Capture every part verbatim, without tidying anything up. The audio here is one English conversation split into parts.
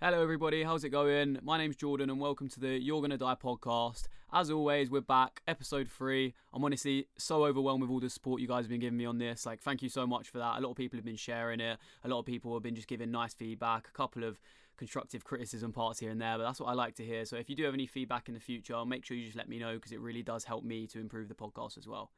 Hello everybody, how's it going? My name's Jordan and welcome to the You're Gonna Die podcast. As always, we're back, episode three. I'm honestly so overwhelmed with all the support you guys have been giving me on this. Like, thank you so much for that. A lot of people have been sharing it. A lot of people have been just giving nice feedback. A couple of constructive criticism parts here and there, but that's what I like to hear. So if you do have any feedback in the future, make sure you just let me know because it really does help me to improve the podcast as well.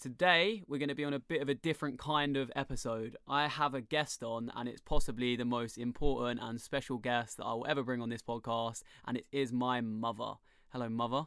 Today, we're going to be on a bit of a different kind of episode. I have a guest on, and it's possibly the most important and special guest that I will ever bring on this podcast, and it is my mother. Hello, mother.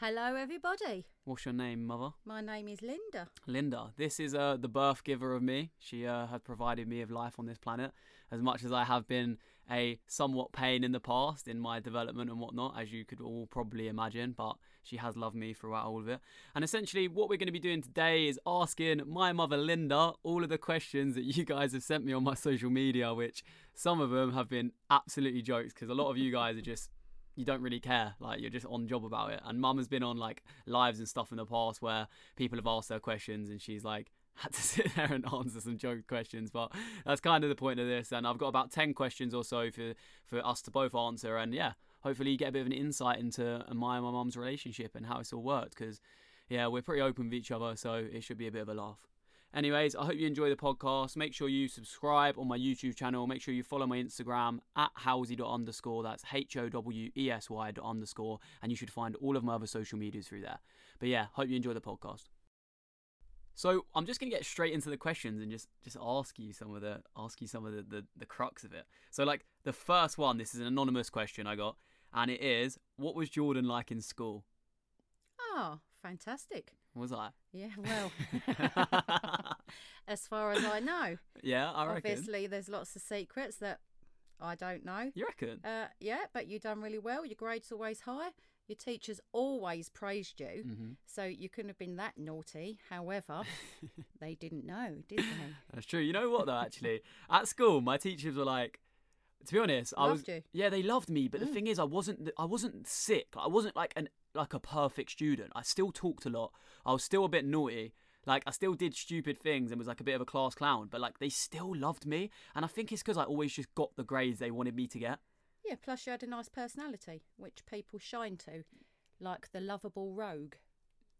Hello, everybody. What's your name, mother? My name is Linda. Linda. This is uh, the birth giver of me. She uh, has provided me with life on this planet. As much as I have been a somewhat pain in the past in my development and whatnot, as you could all probably imagine, but she has loved me throughout all of it. And essentially what we're going to be doing today is asking my mother, Linda, all of the questions that you guys have sent me on my social media, which some of them have been absolutely jokes because a lot of you guys are just, you don't really care. Like, you're just on job about it. And mum has been on like lives and stuff in the past where people have asked her questions and she's like, had to sit there and answer some joke questions, but that's kind of the point of this. And I've got about ten questions or so for, for us to both answer. And yeah, hopefully you get a bit of an insight into my and my mum's relationship and how it's all worked. Because yeah, we're pretty open with each other, so it should be a bit of a laugh. Anyways, I hope you enjoy the podcast. Make sure you subscribe on my YouTube channel. Make sure you follow my Instagram at howsey dot underscore. That's H O W E S Y dot underscore. And you should find all of my other social medias through there. But yeah, hope you enjoy the podcast. So I'm just gonna get straight into the questions and just, just ask you some of the ask you some of the, the, the crux of it. So like the first one, this is an anonymous question I got, and it is, what was Jordan like in school? Oh, fantastic. Was I? Yeah, well, as far as I know. Yeah, I reckon. Obviously, there's lots of secrets that I don't know. You reckon? Uh, yeah, but you done really well. Your grade's always high. Your teachers always praised you, mm-hmm. so you couldn't have been that naughty. However, they didn't know, did they? That's true. You know what, though, actually? At school, my teachers were like, to be honest, loved I was... You. Yeah, they loved me, but mm. the thing is, I wasn't I wasn't sick. I wasn't like an like a perfect student. I still talked a lot. I was still a bit naughty. Like, I still did stupid things and was like a bit of a class clown, but like they still loved me, and I think it's because I always just got the grades they wanted me to get. Yeah, plus you had a nice personality, which people shine to, like the lovable rogue.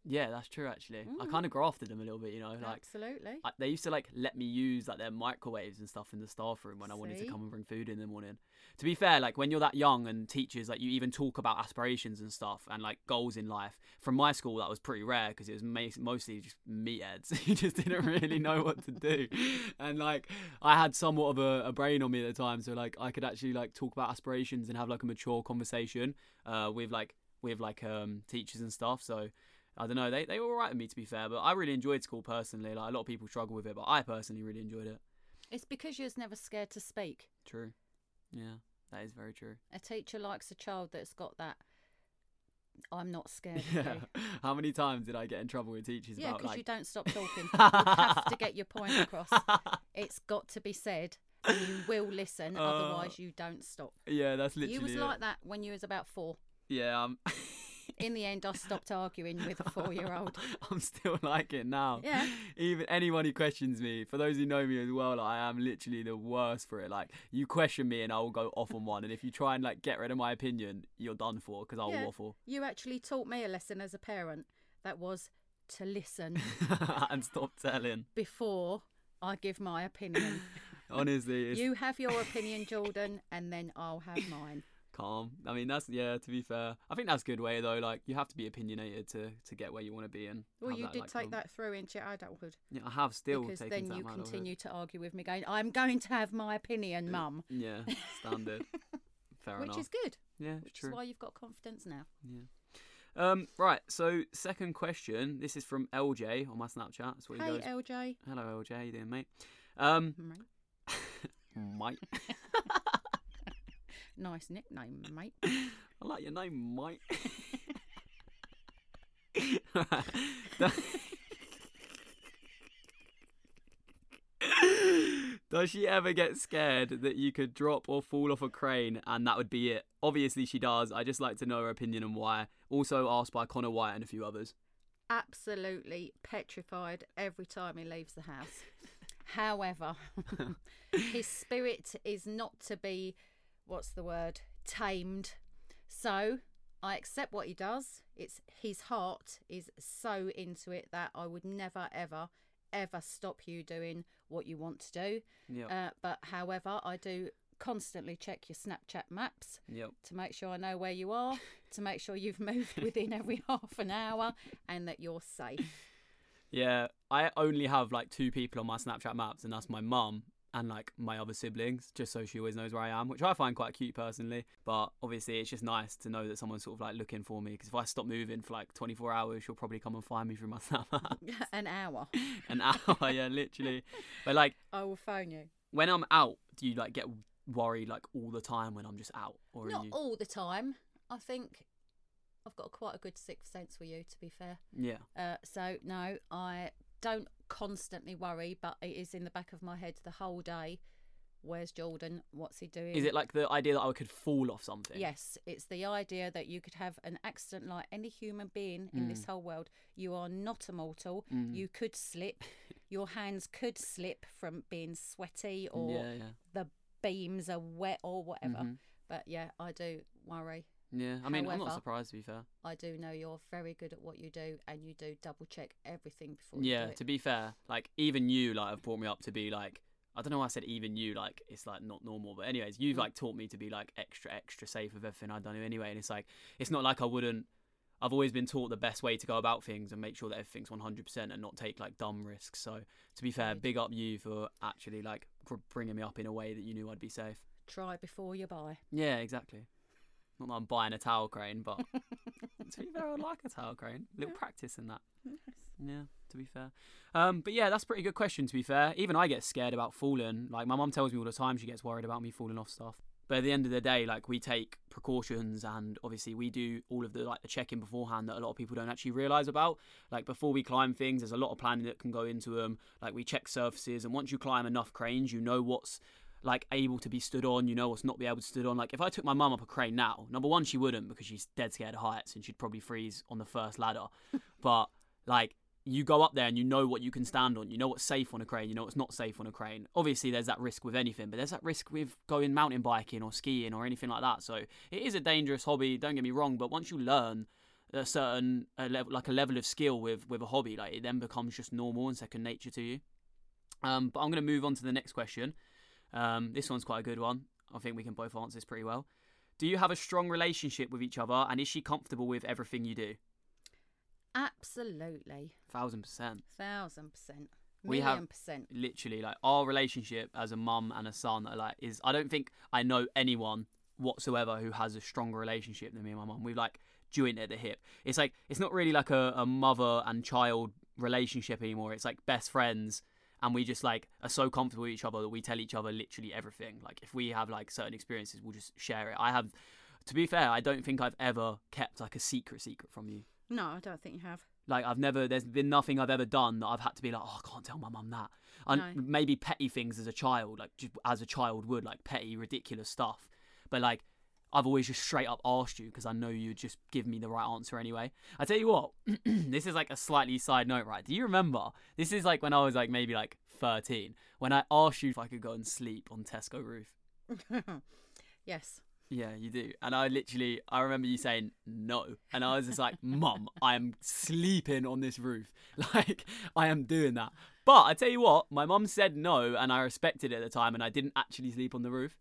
Yeah, that's true, actually. Mm. I kind of grafted them a little bit, you know. Like, absolutely. I, they used to, like, let me use, like, their microwaves and stuff in the staff room when See? I wanted to come and bring food in the morning. To be fair, like, when you're that young and teachers, like, you even talk about aspirations and stuff and, like, goals in life. From my school, that was pretty rare because it was ma- mostly just meatheads. You just didn't really know what to do. And, like, I had somewhat of a, a brain on me at the time, so, like, I could actually, like, talk about aspirations and have, like, a mature conversation uh, with, like, with like um, teachers and stuff, so... I don't know, they they were all right with me, to be fair, but I really enjoyed school personally. Like, a lot of people struggle with it, but I personally really enjoyed it. It's because you was never scared to speak. True. Yeah, that is very true. A teacher likes a child that's got that, I'm not scared. Yeah. How many times did I get in trouble with teachers yeah, about, like... Yeah, because you don't stop talking. You have to get your point across. It's got to be said. you will listen, uh, otherwise you don't stop. Yeah, that's literally You was it. Like that when you was about four. Yeah. Um... In the end, I stopped arguing with a four-year-old. I'm still like it now. Yeah. Even anyone who questions me, for those who know me as well, like, I am literally the worst for it. Like, you question me and I will go off on one. And if you try and, like, get rid of my opinion, you're done for, because I'll yeah. waffle. You actually taught me a lesson as a parent. That was to listen. And stop telling. Before I give my opinion. Honestly. It's... You have your opinion, Jordan, and then I'll have mine. Calm. I mean, that's, yeah, to be fair. I think that's a good way, though. Like, you have to be opinionated to, to get where you want to be. And well, you that, did like, take calm. That through into your adulthood. Yeah, I have still because taken that Because then you continue to argue with me going, I'm going to have my opinion, Mum. Yeah, standard. Fair Which enough. Which is good. Yeah, Which true. Which is why you've got confidence now. Yeah. Um, right, so second question. This is from L J on my Snapchat. That's what hey, he goes. L J. Hello, L J. How you doing, mate? Um, mate. Nice nickname, mate. I like your name, mate. Does she ever get scared that you could drop or fall off a crane and that would be it? Obviously she does. I just like to know her opinion and why. Also asked by Connor White and a few others. Absolutely petrified every time he leaves the house. However, his spirit is not to be, what's the word, tamed. So I accept what he does. It's his heart is so into it that I would never, ever... ever stop you doing what you want to do. Yep. Uh, but however, I do constantly check your Snapchat maps yep. to make sure I know where you are, to make sure you've moved within every half an hour and that you're safe. Yeah, I only have like two people on my Snapchat maps, and that's my mum and like my other siblings, just so she always knows where I am, which I find quite cute personally. But obviously it's just nice to know that someone's sort of like looking for me, because if I stop moving for like twenty-four hours, she'll probably come and find me through my Snapchat. An hour. An hour, yeah, literally. But like... I will phone you. When I'm out, do you like get worried like all the time when I'm just out? Or Not you... all the time. I think I've got quite a good sixth sense with you, to be fair. Yeah. Uh, so no, I... don't constantly worry, but it is in the back of my head the whole day. Where's Jordan? What's he doing? Is it like the idea that I could fall off something? Yes, it's the idea that you could have an accident like any human being in mm. this whole world. You are not immortal. Mm. You could slip. Your hands could slip from being sweaty or yeah, yeah. the beams are wet or whatever. Mm-hmm. But yeah, I do worry. Yeah, I mean, However, I'm not surprised, to be fair. I do know you're very good at what you do, and you do double-check everything before you yeah, do it. Yeah, to be fair, like, even you, like, have brought me up to be, like, I don't know why I said even you, like, it's, like, not normal. But anyways, you've, like, taught me to be, like, extra, extra safe with everything I don't know anyway. And it's, like, it's not like I wouldn't. I've always been taught the best way to go about things and make sure that everything's one hundred percent and not take, like, dumb risks. So, to be fair, big up you for actually, like, for bringing me up in a way that you knew I'd be safe. Try before you buy. Yeah, exactly. Not that I'm buying a towel crane, but to be fair, I like a towel crane. A little yeah. practice in that. Nice. Yeah, to be fair. Um, but yeah, that's a pretty good question, to be fair. Even I get scared about falling. Like, my mum tells me all the time she gets worried about me falling off stuff. But at the end of the day, like, we take precautions, and obviously we do all of the, like, the check-in beforehand that a lot of people don't actually realise about. Like, before we climb things, there's a lot of planning that can go into them. Like, we check surfaces, and once you climb enough cranes, you know what's... like able to be stood on, you know, or not be able to stood on. Like if I took my mum up a crane now, number one, she wouldn't, because she's dead scared of heights and she'd probably freeze on the first ladder. But like you go up there and you know what you can stand on, you know what's safe on a crane, you know what's not safe on a crane. Obviously there's that risk with anything, but there's that risk with going mountain biking or skiing or anything like that. So it is a dangerous hobby, don't get me wrong, but once you learn a certain a level, like a level of skill with, with a hobby, like it then becomes just normal and second nature to you. Um, but I'm going to move on to the next question. Um, this one's quite a good one. I think we can both answer this pretty well. Do you have a strong relationship with each other, and is she comfortable with everything you do? Absolutely. Thousand percent. Thousand percent. We have percent. Literally like our relationship as a mum and a son are like is I don't think I know anyone whatsoever who has a stronger relationship than me and my mum. We've like joined at the hip. It's like it's not really like a, a mother and child relationship anymore. It's like best friends. And we just, like, are so comfortable with each other that we tell each other literally everything. Like, if we have, like, certain experiences, we'll just share it. I have, to be fair, I don't think I've ever kept, like, a secret secret from you. No, I don't think you have. Like, I've never, there's been nothing I've ever done that I've had to be like, oh, I can't tell my mum that. And no. Maybe petty things as a child, like just as a child would, like petty, ridiculous stuff. But like, I've always just straight up asked you because I know you'd just give me the right answer anyway. I tell you what, this is like a slightly side note, right? Do you remember? This is like when I was like maybe like thirteen, when I asked you if I could go and sleep on Tesco roof. Yes. Yeah, you do. And I literally, I remember you saying no. And I was just like, Mum, I am sleeping on this roof. Like, I am doing that. But I tell you what, my mum said no and I respected it at the time and I didn't actually sleep on the roof.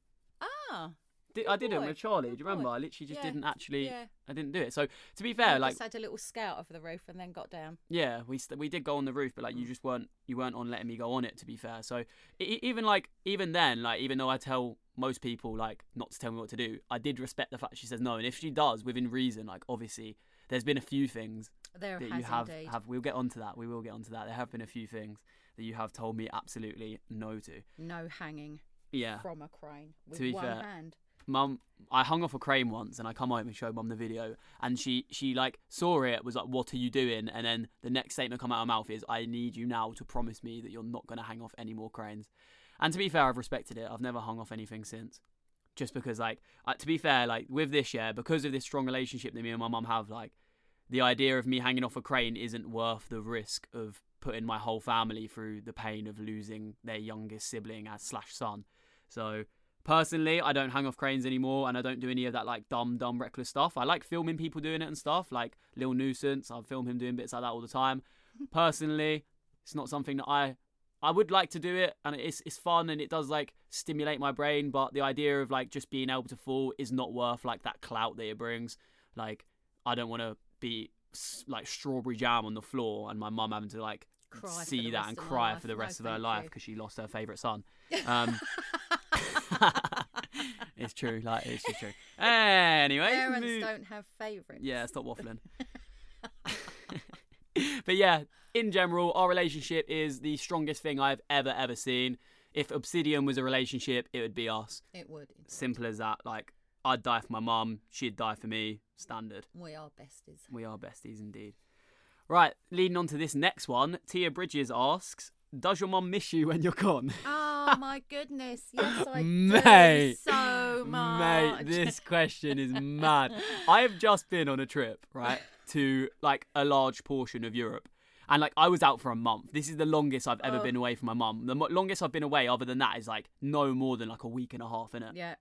Ah. Did, I didn't boy. with Charlie. Good do you remember? Boy. I literally just yeah. didn't actually, yeah. I didn't do it. So to be fair, I like. I just had a little scout over the roof and then got down. Yeah, we st- we did go on the roof, but like you just weren't, you weren't on letting me go on it, to be fair. So it, even like, even then, like, even though I tell most people like not to tell me what to do, I did respect the fact she says no. And if she does, within reason, like obviously there's been a few things there that has you have, have, we'll get onto that. We will get onto that. There have been a few things that you have told me absolutely no to. No hanging yeah. from a crane with to be one fair. hand. Mum, I hung off a crane once and I come home and showed Mum the video and she, she like saw it, was like, what are you doing? And then the next statement come out of her mouth is, I need you now to promise me that you're not going to hang off any more cranes. And to be fair, I've respected it. I've never hung off anything since. Just because like, I, to be fair, like with this year, because of this strong relationship that me and my mum have, like the idea of me hanging off a crane isn't worth the risk of putting my whole family through the pain of losing their youngest sibling as slash son. So... personally, I don't hang off cranes anymore and I don't do any of that like dumb, dumb, reckless stuff. I like filming people doing it and stuff, like Lil Nuisance. I film him doing bits like that all the time. Personally, it's not something that I... I would like to do it and it's it's fun and it does like stimulate my brain, but the idea of like just being able to fall is not worth like that clout that it brings. Like, I don't want to be like strawberry jam on the floor and my mum having to like cry see that and cry for the rest no, of her life because she lost her favourite son. Um... It's true, like it's just true. Anyway, parents don't have favourites. Yeah, stop waffling. But yeah, in general, our relationship is the strongest thing I've ever ever seen. If Obsidian was a relationship, it would be us. It would. It Simple would. as that. Like I'd die for my mum, she'd die for me. Standard. We are besties. We are besties indeed. Right, leading on to this next one, Tia Bridges asks, does your mum miss you when you're gone? Oh my goodness, yes I mate, do so much. Mate, this question is mad. I have just been on a trip, right, to like a large portion of Europe. And like I was out for a month. This is the longest I've ever oh. been away from my mum. The mo- longest I've been away other than that is like no more than like a week and a half, innit? Yeah.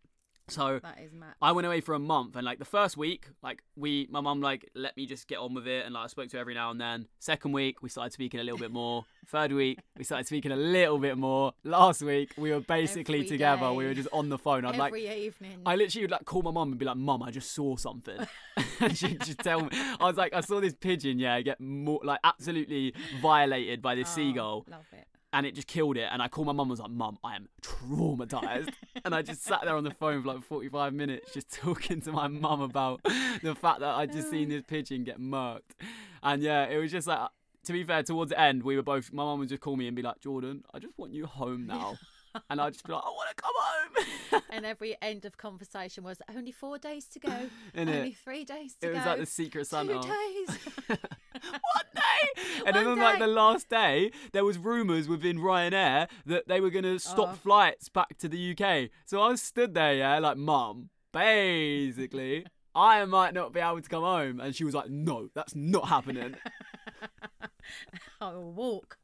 So that is mad. I went away for a month and like the first week, like we, my mum like let me just get on with it and like I spoke to her every now and then. Second week, we started speaking a little bit more. Third week, we started speaking a little bit more. Last week, we were basically every together. Day. We were just on the phone. I'd every like, evening. I literally would like call my mum and be like, Mum, I just saw something. And she'd just tell me. I was like, I saw this pigeon, yeah, get more like absolutely violated by this oh, seagull. Love it. And it just killed it. And I called my mum and was like, Mum, I am traumatised. And I just sat there on the phone for like forty-five minutes just talking to my mum about the fact that I'd just seen this pigeon get murked. And yeah, it was just like, to be fair, towards the end, we were both, my mum would just call me and be like, Jordan, I just want you home now. And I'd just be like, I want to come home. And every end of conversation was, only four days to go. Isn't only it? three days to it go. It was like the Secret Santa. Two days. One day. And One then on like the last day, there was rumours within Ryanair that they were going to stop oh. flights back to the U K. So I stood there, yeah, like, Mum, basically, I might not be able to come home. And she was like, no, that's not happening. I will walk.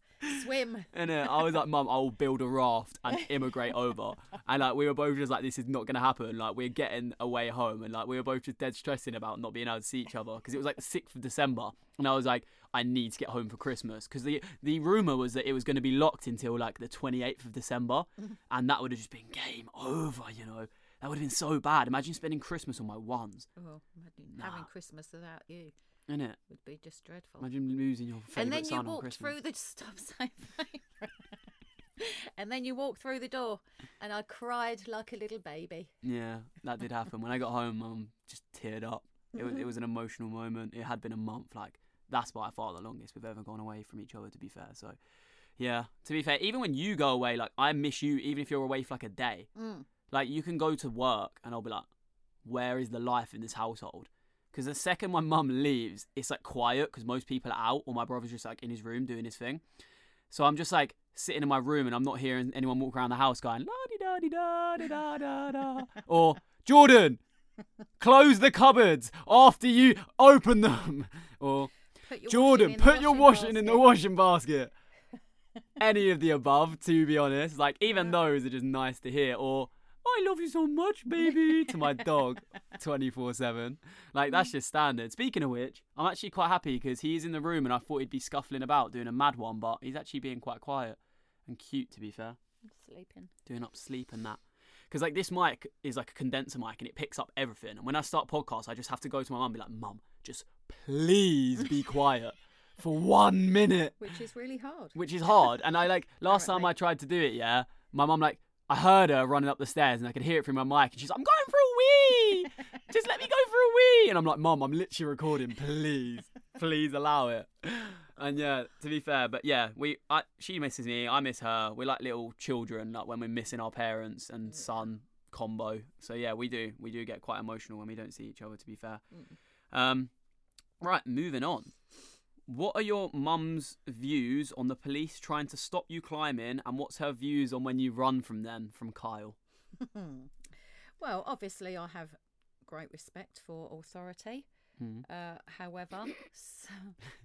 Swim. And uh, I was like, Mum, I will build a raft and immigrate over. And like we were both just like, this is not going to happen. Like we're getting away home. And like we were both just dead stressing about not being able to see each other because it was like the sixth of December. And I was like, I need to get home for Christmas because the, the rumour was that it was going to be locked until like the twenty-eighth of December. And that would have just been game over, you know. That would have been so bad. Imagine spending Christmas on my ones. Well, imagine nah. having Christmas without you. Isn't it? Would be just dreadful. Imagine losing your favourite son on Christmas. And then you walk through the stop sign. And then you walk through the door, and I cried like a little baby. Yeah, that did happen. When I got home, Mum just teared up. It was it was an emotional moment. It had been a month. Like that's by far the longest we've ever gone away from each other. To be fair, so yeah. To be fair, even when you go away, like I miss you. Even if you're away for like a day, mm. like you can go to work, and I'll be like, "Where is the life in this household?" Because the second my mum leaves, it's like quiet because most people are out or my brother's just like in his room doing his thing. So I'm just like sitting in my room and I'm not hearing anyone walk around the house going, la-di-da-di-da-di-da-da-da. Or, Jordan, close the cupboards after you open them. Or, put Jordan, put your washing in the washing basket. Any of the above, to be honest. Like, even those are just nice to hear. Or, I love you so much, baby, to my dog twenty-four seven. Like, that's just standard. Speaking of which, I'm actually quite happy because he's in the room and I thought he'd be scuffling about doing a mad one, but he's actually being quite quiet and cute, to be fair. I'm sleeping. Doing up sleep and that. Because, like, this mic is like a condenser mic and it picks up everything. And when I start podcasts, I just have to go to my mum and be like, Mum, just please be quiet. For one minute. Which is really hard. Which is hard. And I like, last Apparently. time I tried to do it, yeah, my mum, like, I heard her running up the stairs and I could hear it through my mic. And she's like, I'm going for a wee. Just let me go for a wee. And I'm like, Mum, I'm literally recording. Please, please allow it. And yeah, to be fair, but yeah, we, I, she misses me. I miss her. We're like little children, like when we're missing our parents and son combo. So yeah, we do. We do get quite emotional when we don't see each other, to be fair. Mm. Um, right, moving on. What are your mum's views on the police trying to stop you climbing, and what's her views on when you run from them? From Kyle. Well, obviously, I have great respect for authority. Mm-hmm. Uh, however, so,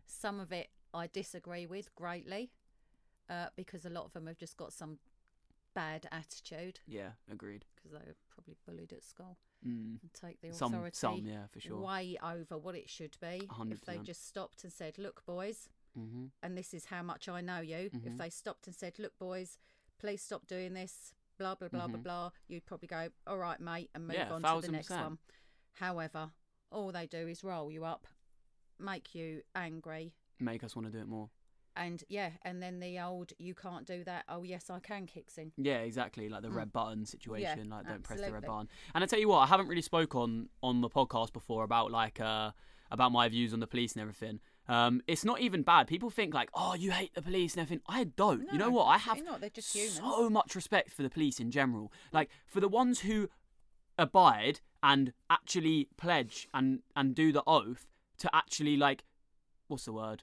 some of it I disagree with greatly uh, because a lot of them have just got some bad attitude. Yeah, agreed. Because they were probably bullied at school. Mm. And take the authority some, some, yeah, for sure. way over what it should be. one hundred percent. If they just stopped and said, look, boys, mm-hmm. and this is how much I know you. Mm-hmm. If they stopped and said, look, boys, please stop doing this, blah, blah, blah, mm-hmm. blah, blah, you'd probably go, all right, mate, and move yeah, on to the next percent. one. However, all they do is roll you up, make you angry. Make us want to do it more. And, yeah, and then the old, you can't do that, oh, yes, I can kicks in. Yeah, exactly, like the mm. red button situation, yeah, like don't absolutely. press the red button. And I tell you what, I haven't really spoke on, on the podcast before about, like, uh, about my views on the police and everything. Um, it's not even bad. People think, like, oh, you hate the police and everything. I don't. No, you know what? I have not. They're just humans. So much respect for the police in general. Like, for the ones who abide and actually pledge and, and do the oath to actually, like, what's the word?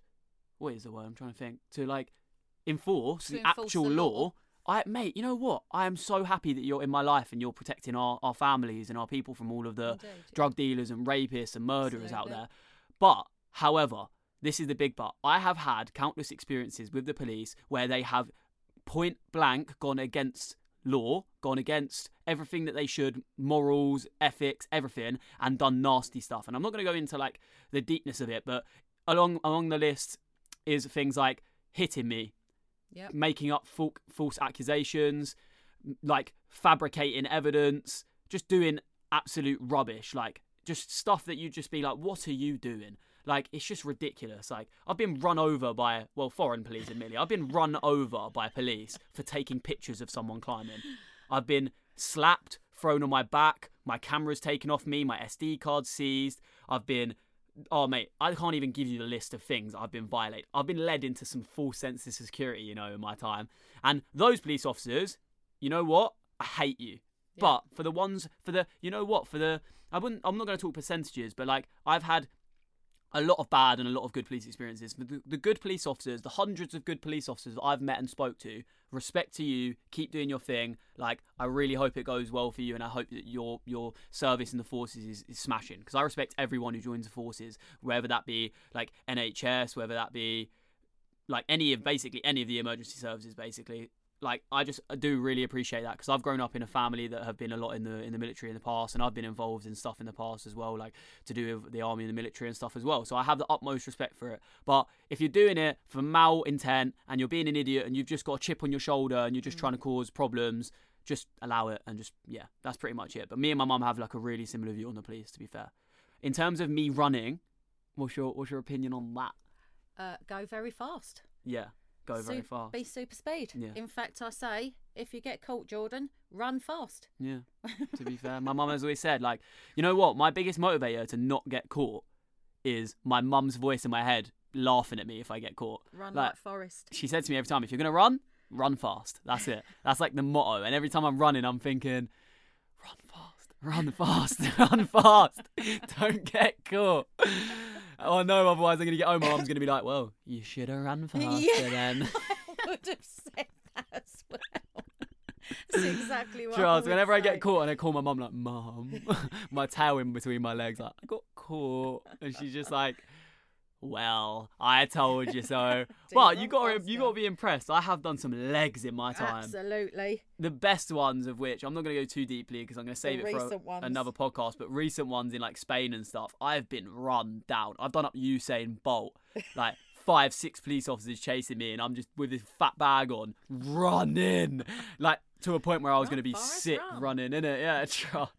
What is the word I'm trying to think? To like enforce to the enforce actual the law. law. I, mate, you know what? I am so happy that you're in my life and you're protecting our, our families and our people from all of the Indeed. drug dealers and rapists and murderers Absolutely. out there. But, however, this is the big but. I have had countless experiences with the police where they have point blank gone against law, gone against everything that they should, morals, ethics, everything, and done nasty stuff. And I'm not going to go into like the deepness of it, but along along the list is things like hitting me, yep. making up fal- false accusations, like fabricating evidence, just doing absolute rubbish, like just stuff that you just be like, what are you doing? Like, it's just ridiculous. Like, I've been run over by, well, foreign police, admittedly. I've been run over by police for taking pictures of someone climbing. I've been slapped, thrown on my back, my camera's taken off me, my S D card seized. I've been... Oh, mate, I can't even give you the list of things I've been violated. I've been led into some false sense of security, you know, in my time. And those police officers, you know what? I hate you. Yeah. But for the ones, for the, you know what? For the, I wouldn't, I'm not going to talk percentages, but like I've had a lot of bad and a lot of good police experiences. The, the good police officers, the hundreds of good police officers that I've met and spoke to, respect to you, keep doing your thing. Like, I really hope it goes well for you and I hope that your your service in the forces is, is smashing. Because I respect everyone who joins the forces, whether that be, like, N H S, whether that be, like, any of, basically, any of the emergency services, basically. Like, I just I do really appreciate that because I've grown up in a family that have been a lot in the in the military in the past, and I've been involved in stuff in the past as well, like to do with the army and the military and stuff as well. So I have the utmost respect for it. But if you're doing it for mal intent and you're being an idiot and you've just got a chip on your shoulder and you're just mm. trying to cause problems, just allow it and just, yeah, that's pretty much it. But me and my mum have like a really similar view on the police, to be fair. In terms of me running, what's your, what's your opinion on that? Uh, go very fast. Yeah. Go very fast. Be super speed. Yeah. In fact, I say, if you get caught, Jordan, run fast. Yeah, to be fair. My mum has always said, like, you know what? My biggest motivator to not get caught is my mum's voice in my head laughing at me if I get caught. Run like, like Forrest. She said to me every time, if you're going to run, run fast. That's it. That's like the motto. And every time I'm running, I'm thinking, run fast. Run fast, run fast. Don't get caught. Oh no, otherwise I'm going to get home. My mum's going to be like, well, you should have run faster yeah, then. I would have said that as well. That's exactly what Charles, I whenever say. I get caught and I call my mum like, Mum, my towel in between my legs, like, I got caught. And she's just like, well, I told you so. Well, you got you got to be impressed. I have done some legs in my time. Absolutely. The best ones of which, I'm not going to go too deeply because I'm going to save it for a, another podcast, but recent ones in like Spain and stuff, I've been run down. I've done up Usain Bolt, like five, six police officers chasing me and I'm just with this fat bag on, running. Like to a point where I was going to be sick running, innit? Yeah, trust.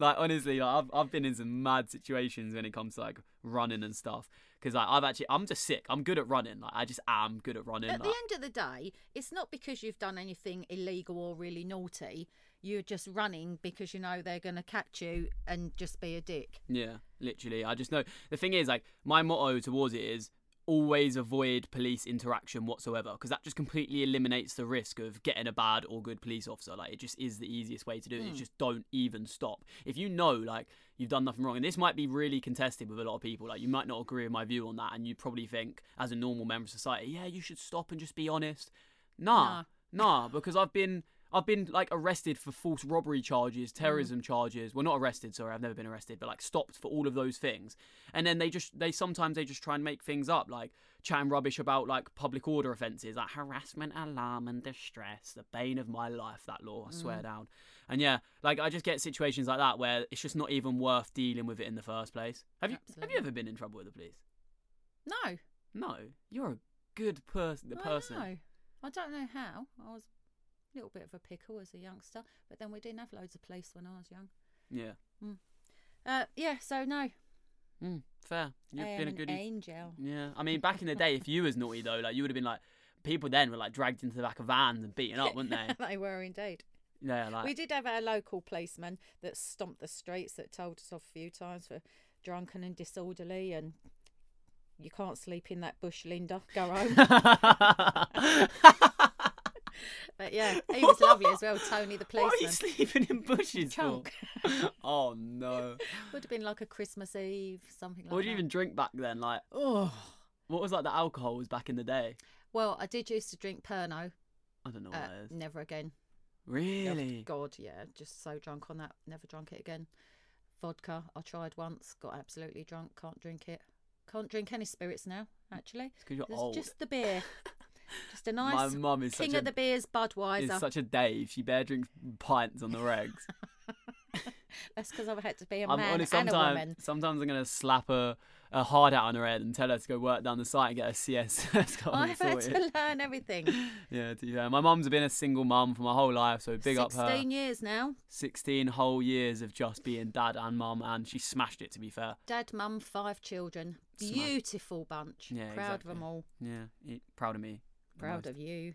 Like honestly, like, I've I've been in some mad situations when it comes to like running and stuff. Because like I've actually, I'm just sick. I'm good at running. Like I just am good at running. At like, the end of the day, it's not because you've done anything illegal or really naughty. You're just running because you know they're gonna catch you and just be a dick. Yeah, literally. I just know the thing is like my motto towards it is always avoid police interaction whatsoever, because that just completely eliminates the risk of getting a bad or good police officer. Like it just is the easiest way to do it. Mm. You just don't even stop. If you know like you've done nothing wrong, and this might be really contested with a lot of people, like you might not agree with my view on that, and you probably think as a normal member of society, yeah, you should stop and just be honest. Nah, nah, nah because I've been I've been like arrested for false robbery charges, terrorism mm. charges. Well, not arrested, sorry, I've never been arrested, but like stopped for all of those things. And then they just, they sometimes they just try and make things up, like chatting rubbish about like public order offences, like harassment, alarm and distress, the bane of my life, that law, I mm. swear down. And yeah, like I just get situations like that where it's just not even worth dealing with it in the first place. Have you Absolutely. have you ever been in trouble with the police? No. No, you're a good person. The person. I know. I don't know how. I was little bit of a pickle as a youngster, but then we didn't have loads of police when I was young. Yeah. Mm. Uh, yeah, so no. Mm, fair. You've I been a good angel. Yeah. I mean, back in the day, if you was naughty though, like you would have been like, people then were like dragged into the back of vans and beaten up, weren't they? They were indeed. Yeah, like... We did have our local policeman that stomped the streets, that told us off a few times for drunken and disorderly and you can't sleep in that bush, Linda. Go home. But yeah, he was lovely as well, Tony the policeman. Why are you sleeping in bushes Chunk. for? Oh no. Would have been like a Christmas Eve, something like that. What did you even drink back then? Like, oh, what was like the alcohol was back in the day? Well, I did used to drink Pernod. I don't know what uh, that is. Never again. Really? Oh, God, yeah, just so drunk on that. Never drunk it again. Vodka, I tried once, got absolutely drunk, can't drink it. Can't drink any spirits now, actually. It's because you're old. Just the beer. Just a nice My mum is king such a, of the beers, Budweiser. Is such a Dave. She bear drinks pints on the regs. That's because I've had to be a I'm, man honest, and a woman. Sometimes I'm going to slap a, a hard out on her head and tell her to go work down the site and get a C S. I've had to learn everything. Yeah, to, yeah, my mum's been a single mum for my whole life, so big up her. sixteen years now. sixteen whole years of just being dad and mum, and she smashed it, to be fair. Dad, mum, five children. Beautiful Smash. bunch. Yeah, proud exactly. of them all. Yeah, he, proud of me. Proud of you.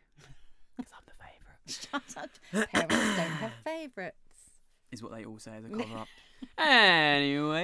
Because I'm the favourite. Shut up. Parents don't have favourites. Is what they all say as a cover up. Anyway.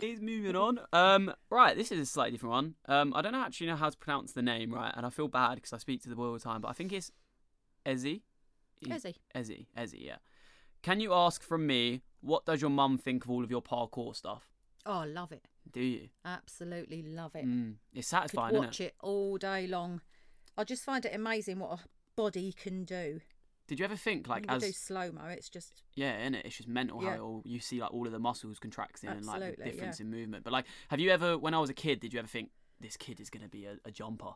He's moving on. Um, right, this is a slightly different one. Um, I don't actually know how to pronounce the name, right? And I feel bad because I speak to the boy all the time, but I think it's Ezzy. Ezzy. Ezzy, Ezzy, yeah. Can you ask from me, what does your mum think of all of your parkour stuff? Oh, I love it. Do you? Absolutely love it. Mm, it's satisfying, isn't it? I watch it all day long. I just find it amazing what a body can do. Did you ever think, like, when you as do slow mo, it's just yeah, innit? It's just mental yeah. how it all, you see, like all of the muscles contracting and like the difference yeah. in movement. But like, have you ever, when I was a kid, did you ever think this kid is gonna be a, a jumper?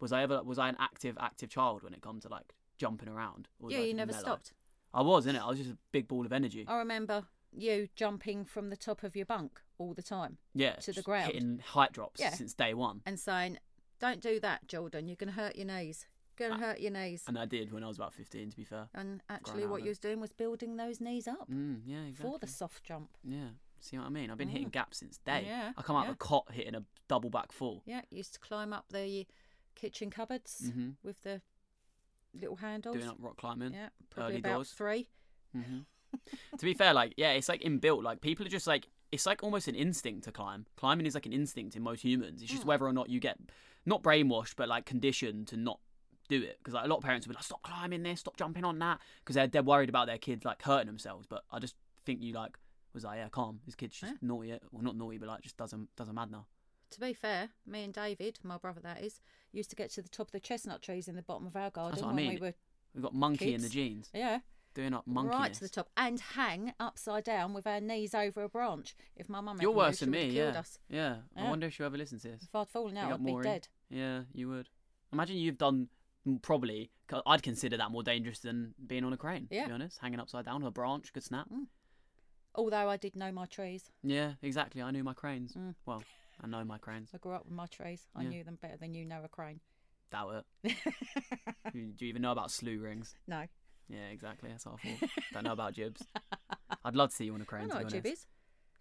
Was I ever was I an active active child when it comes to like jumping around? Or yeah, you never there, stopped. Like, I was, innit? I was just a big ball of energy. I remember you jumping from the top of your bunk all the time. Yeah, to the ground, hitting height drops yeah. since day one, and saying, "Don't do that, Jordan. You're gonna hurt your knees." Gonna hurt your knees. And I did when I was about fifteen, to be fair. And actually what you was doing was building those knees up mm, yeah, exactly. for the soft jump. Yeah, see what I mean? I've been mm. hitting gaps since day. Yeah, I come out yeah. of a cot hitting a double back full. Yeah, used to climb up the kitchen cupboards mm-hmm. with the little handles. Doing up rock climbing. Yeah, probably about doors. three. Mm-hmm. To be fair, like, yeah, it's like inbuilt. Like, people are just like, it's like almost an instinct to climb. Climbing is like an instinct in most humans. It's just mm. whether or not you get, not brainwashed, but like conditioned to not do it, because like a lot of parents would be like, stop climbing this, stop jumping on that, because they're dead worried about their kids like hurting themselves. But I just think you like was like, yeah, calm. This kid's just yeah. naughty, well not naughty, but like just doesn't doesn't mad now. To be fair, me and David, my brother that is, used to get to the top of the chestnut trees in the bottom of our garden. That's what I mean. When we were We've got monkey kids. In the jeans. Yeah, doing up monkey right to the top and hang upside down with our knees over a branch. If my mum, you're worse than me. Yeah. Us. yeah, yeah. I wonder if she ever listens to this. If I'd fallen out, I'd be dead. Yeah, you would. Imagine you've done. Probably, I'd consider that more dangerous than being on a crane, yeah. to be honest. Hanging upside down on a branch could snap. Mm. Although I did know my trees. Yeah, exactly. I knew my cranes. Mm. Well, I know my cranes. I grew up with my trees. I yeah. knew them better than you know a crane. Doubt it. do, do you even know about slew rings? No. Yeah, exactly. That's what I thought. Don't know about jibs. I'd love to see you on a crane, I know to be what honest. Jib is.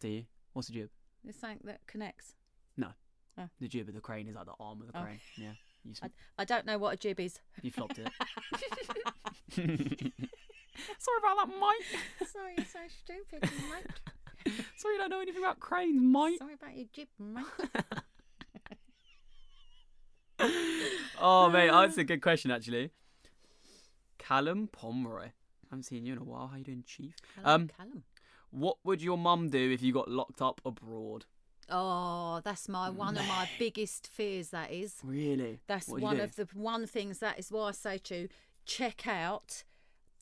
Do you? What's a jib? It's something that connects. No. Oh. The jib of the crane is like the arm of the crane. Oh. Yeah. Sm- I, I don't know what a jib is. You flopped it. Sorry about that, mate. Sorry, you're so stupid, mate. Sorry, you don't know anything about cranes, mate. Sorry about your jib, mate. Oh, mate, that's a good question, actually. Callum Pomeroy. I haven't seen you in a while. How you doing, Chief? Hello, um, Callum. What would your mum do if you got locked up abroad? Oh, that's my one of my biggest fears, that is. Really? That's one of the one things, that is why I say to you, check out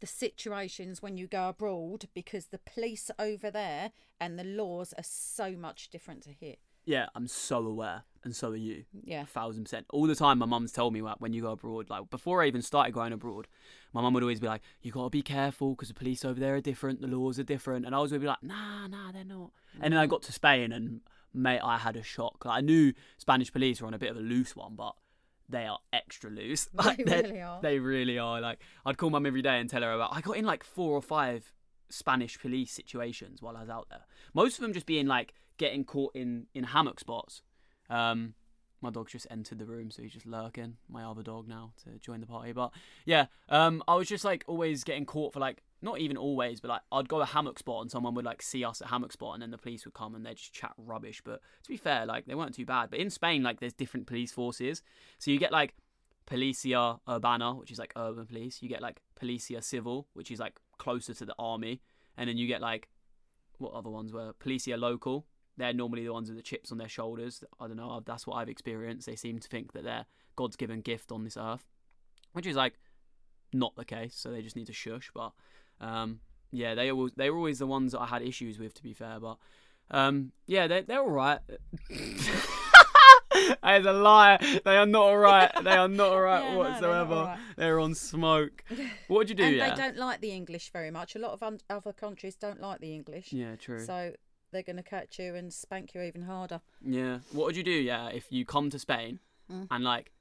the situations when you go abroad, because the police over there and the laws are so much different to here. Yeah, I'm so aware, and so are you. Yeah. A thousand percent. All the time my mum's told me, like, when you go abroad, like before I even started going abroad, my mum would always be like, you got to be careful because the police over there are different, the laws are different. And I was always be like, nah, nah, they're not. Mm-hmm. And then I got to Spain and... mate, I had a shock. Like, I knew Spanish police were on a bit of a loose one, but they are extra loose. Like, they really are. They really are. Like, I'd call mum every day and tell her about. I got in like four or five Spanish police situations while I was out there. Most of them just being like getting caught in in hammock spots. Um, my dog's just entered the room, so he's just lurking. My other dog now to join the party, but yeah, um, I was just like always getting caught for like. Not even always, but like I'd go a hammock spot and someone would like see us at hammock spot and then the police would come and they'd just chat rubbish. But to be fair, like they weren't too bad. But in Spain, like there's different police forces. So you get like Policia Urbana, which is like urban police. You get like Policia Civil, which is like closer to the army. And then you get like, what other ones were? Policia Local. They're normally the ones with the chips on their shoulders. I don't know. That's what I've experienced. They seem to think that they're God's given gift on this earth, which is like not the case. So they just need to shush. But... Um, yeah, they always, they were always the ones that I had issues with, to be fair. But Um, yeah, they're, they're all right. That is a lie. They are not all right. They are not all right yeah, whatsoever. No, they're, all right. They're on smoke. What would you do? And yeah? They don't like the English very much. A lot of un- other countries don't like the English. Yeah, true. So they're going to catch you and spank you even harder. Yeah. What would you do, yeah, if you come to Spain mm. and, like,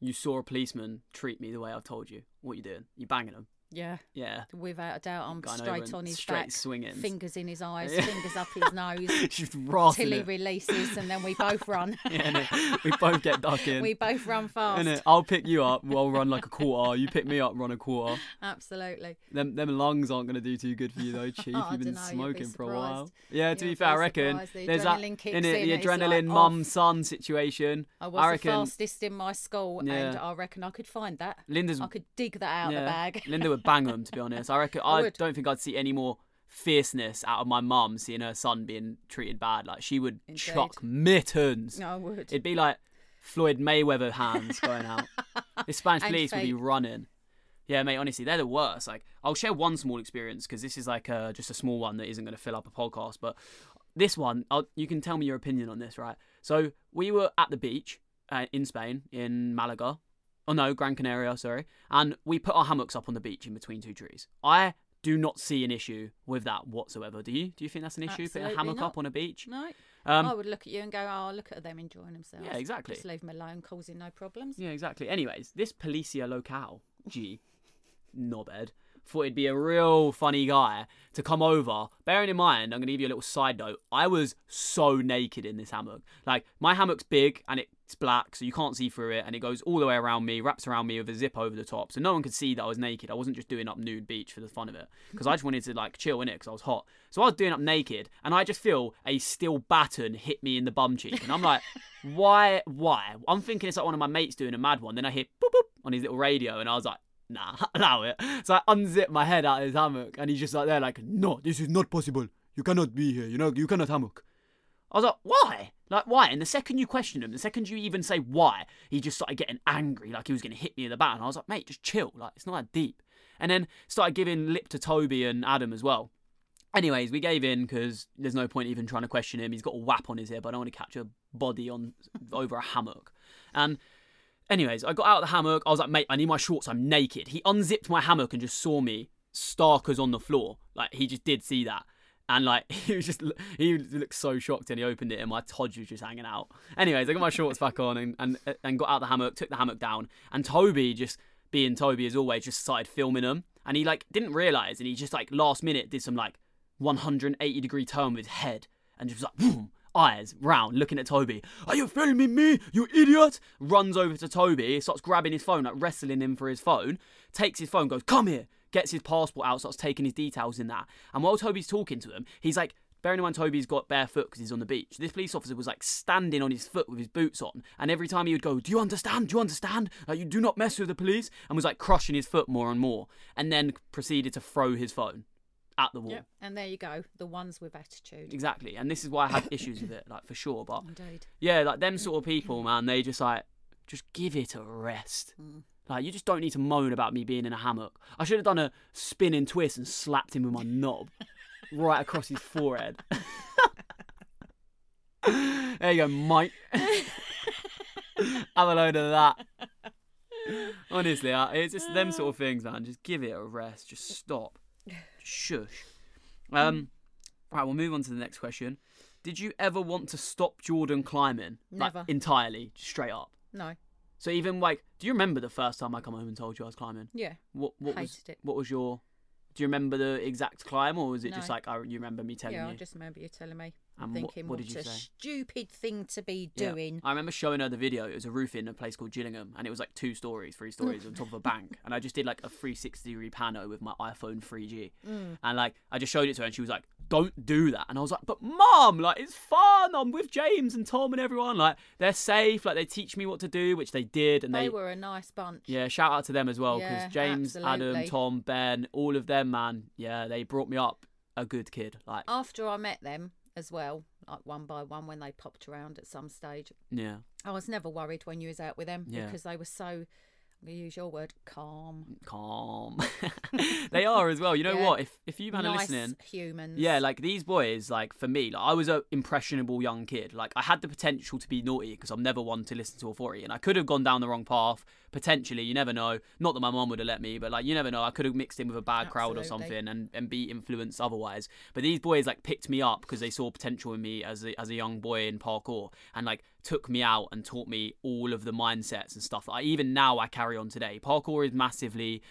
you saw a policeman treat me the way I've told you? What are you doing? You banging them? Yeah. Yeah. Without a doubt, I'm Going straight on his straight back. Swinging. Fingers in his eyes, yeah. fingers up his nose. Just till he it. releases, and then we both run. Yeah, innit? We both get duck in. We both run fast. Innit? I'll pick you up, I'll run like a quarter. You pick me up, run a quarter. Absolutely. Them, them lungs aren't going to do too good for you, though, Chief. Oh, You've been know, smoking be for a while. Yeah, to You'll be fair, I reckon. The there's that in it, the adrenaline like mum off. son situation. I was I reckon, the fastest in my school, yeah. and I reckon I could find that. Linda's. I could dig that out of the bag. Linda would bang them, to be honest. I reckon I, I don't think I'd see any more fierceness out of my mum seeing her son being treated bad. Like, she would Indeed. chuck mittens. No, I would. It'd be like Floyd Mayweather hands going out. The Spanish and police fate. would be running. Yeah, mate, honestly, they're the worst. Like, I'll share one small experience because this is like uh, just a small one that isn't going to fill up a podcast. But this one, I'll, you can tell me your opinion on this, right? So we were at the beach uh, in Spain, in Malaga. Oh, no, Gran Canaria, sorry. And we put our hammocks up on the beach in between two trees. I do not see an issue with that whatsoever. Do you? Do you think that's an issue, Absolutely putting a hammock not. up on a beach? No. Um, I would look at you and go, oh, look at them enjoying themselves. Yeah, exactly. Just leave them alone, causing no problems. Yeah, exactly. Anyways, this Policia Local, gee, knobhead, thought he'd be a real funny guy to come over. Bearing in mind, I'm going to give you a little side note. I was so naked in this hammock. Like, my hammock's big and it... it's black, so you can't see through it, and it goes all the way around me, wraps around me with a zip over the top, so no one could see that I was naked. I wasn't just doing up nude beach for the fun of it, because I just wanted to, like, chill in it, because I was hot. So I was doing up naked, and I just feel a steel baton hit me in the bum cheek, and I'm like, why, why? I'm thinking it's like one of my mates doing a mad one, then I hear boop boop on his little radio, and I was like, nah, allow it. So I unzip my head out of his hammock, and he's just like there, like, no, this is not possible. You cannot be here, you know, you cannot hammock. I was like, why? Like, why? And the second you question him, the second you even say why, he just started getting angry, like he was going to hit me in the back. And I was like, mate, just chill. Like, it's not that deep. And then started giving lip to Toby and Adam as well. Anyways, we gave in because there's no point even trying to question him. He's got a whap on his ear, but I don't want to catch a body on over a hammock. And anyways, I got out of the hammock. I was like, mate, I need my shorts. I'm naked. He unzipped my hammock and just saw me starkers on the floor. Like, he just did see that. And, like, he was just, he looked so shocked, and he opened it, and my Todge was just hanging out. Anyways, I got my shorts back on and, and and got out the hammock, took the hammock down, and Toby, just being Toby as always, just started filming him. And he, like, didn't realise, and he just, like, last minute did some, like, one hundred eighty degree turn with his head, and just was like, boom, eyes round, looking at Toby. Are you filming me, you idiot? Runs over to Toby, starts grabbing his phone, like, wrestling him for his phone, takes his phone, goes, come here. Gets his passport out, starts taking his details in that. And while Toby's talking to him, he's like, bearing in mind Toby's got barefoot because he's on the beach. This police officer was like standing on his foot with his boots on. And every time he would go, do you understand? Do you understand? Like, you do not mess with the police. And was like crushing his foot more and more. And then proceeded to throw his phone at the wall. Yep. And there you go. The ones with attitude. Exactly. And this is why I have issues with it, like, for sure. But Indeed. yeah, like, them sort of people, man, they just like, just give it a rest. Mm. Like, you just don't need to moan about me being in a hammock. I should have done a spin and twist and slapped him with my knob right across his forehead. There you go, Mike. Have a load of that. Honestly, it's just them sort of things, man. Just give it a rest. Just stop. Just shush. Um, right, we'll move on to the next question. Did you ever want to stop Jordan climbing? Never. Like, entirely, straight up? No. So even, like, do you remember the first time I come home and told you I was climbing? Yeah. What what was it. What was your? Do you remember the exact climb, or was it no. just like I, you remember me telling yeah, you? Yeah, I just remember you telling me. And thinking, what, what, what did a you say? Stupid thing to be doing. Yeah. I remember showing her the video. It was a roof in a place called Gillingham, and it was like two stories, three stories on top of a bank. And I just did like a three sixty degree pano with my iPhone three G, mm. and like I just showed it to her, and she was like, "Don't do that." And I was like, "But Mom, like, it's fun. I'm with James and Tom and everyone. Like, they're safe. Like, they teach me what to do," which they did. And they, they were a nice bunch. Yeah, shout out to them as well, because yeah, James, absolutely. Adam, Tom, Ben, all of them, man. Yeah, they brought me up a good kid. Like, after I met them. As well, like one by one, when they popped around at some stage. Yeah. I was never worried when you was out with them yeah. because they were so We use your word, calm. Calm. They are as well. You know yeah. what? If if you man nice are listening, humans. Yeah, like these boys. Like for me, like I was an impressionable young kid. Like I had the potential to be naughty because I'm never one to listen to authority, and I could have gone down the wrong path potentially. You never know. Not that my mum would have let me, but like you never know. I could have mixed in with a bad Absolutely. crowd or something and, and be influenced otherwise. But these boys like picked me up because they saw potential in me as a, as a young boy in parkour, and like took me out and taught me all of the mindsets and stuff that I, even now I carry on today. Parkour is massively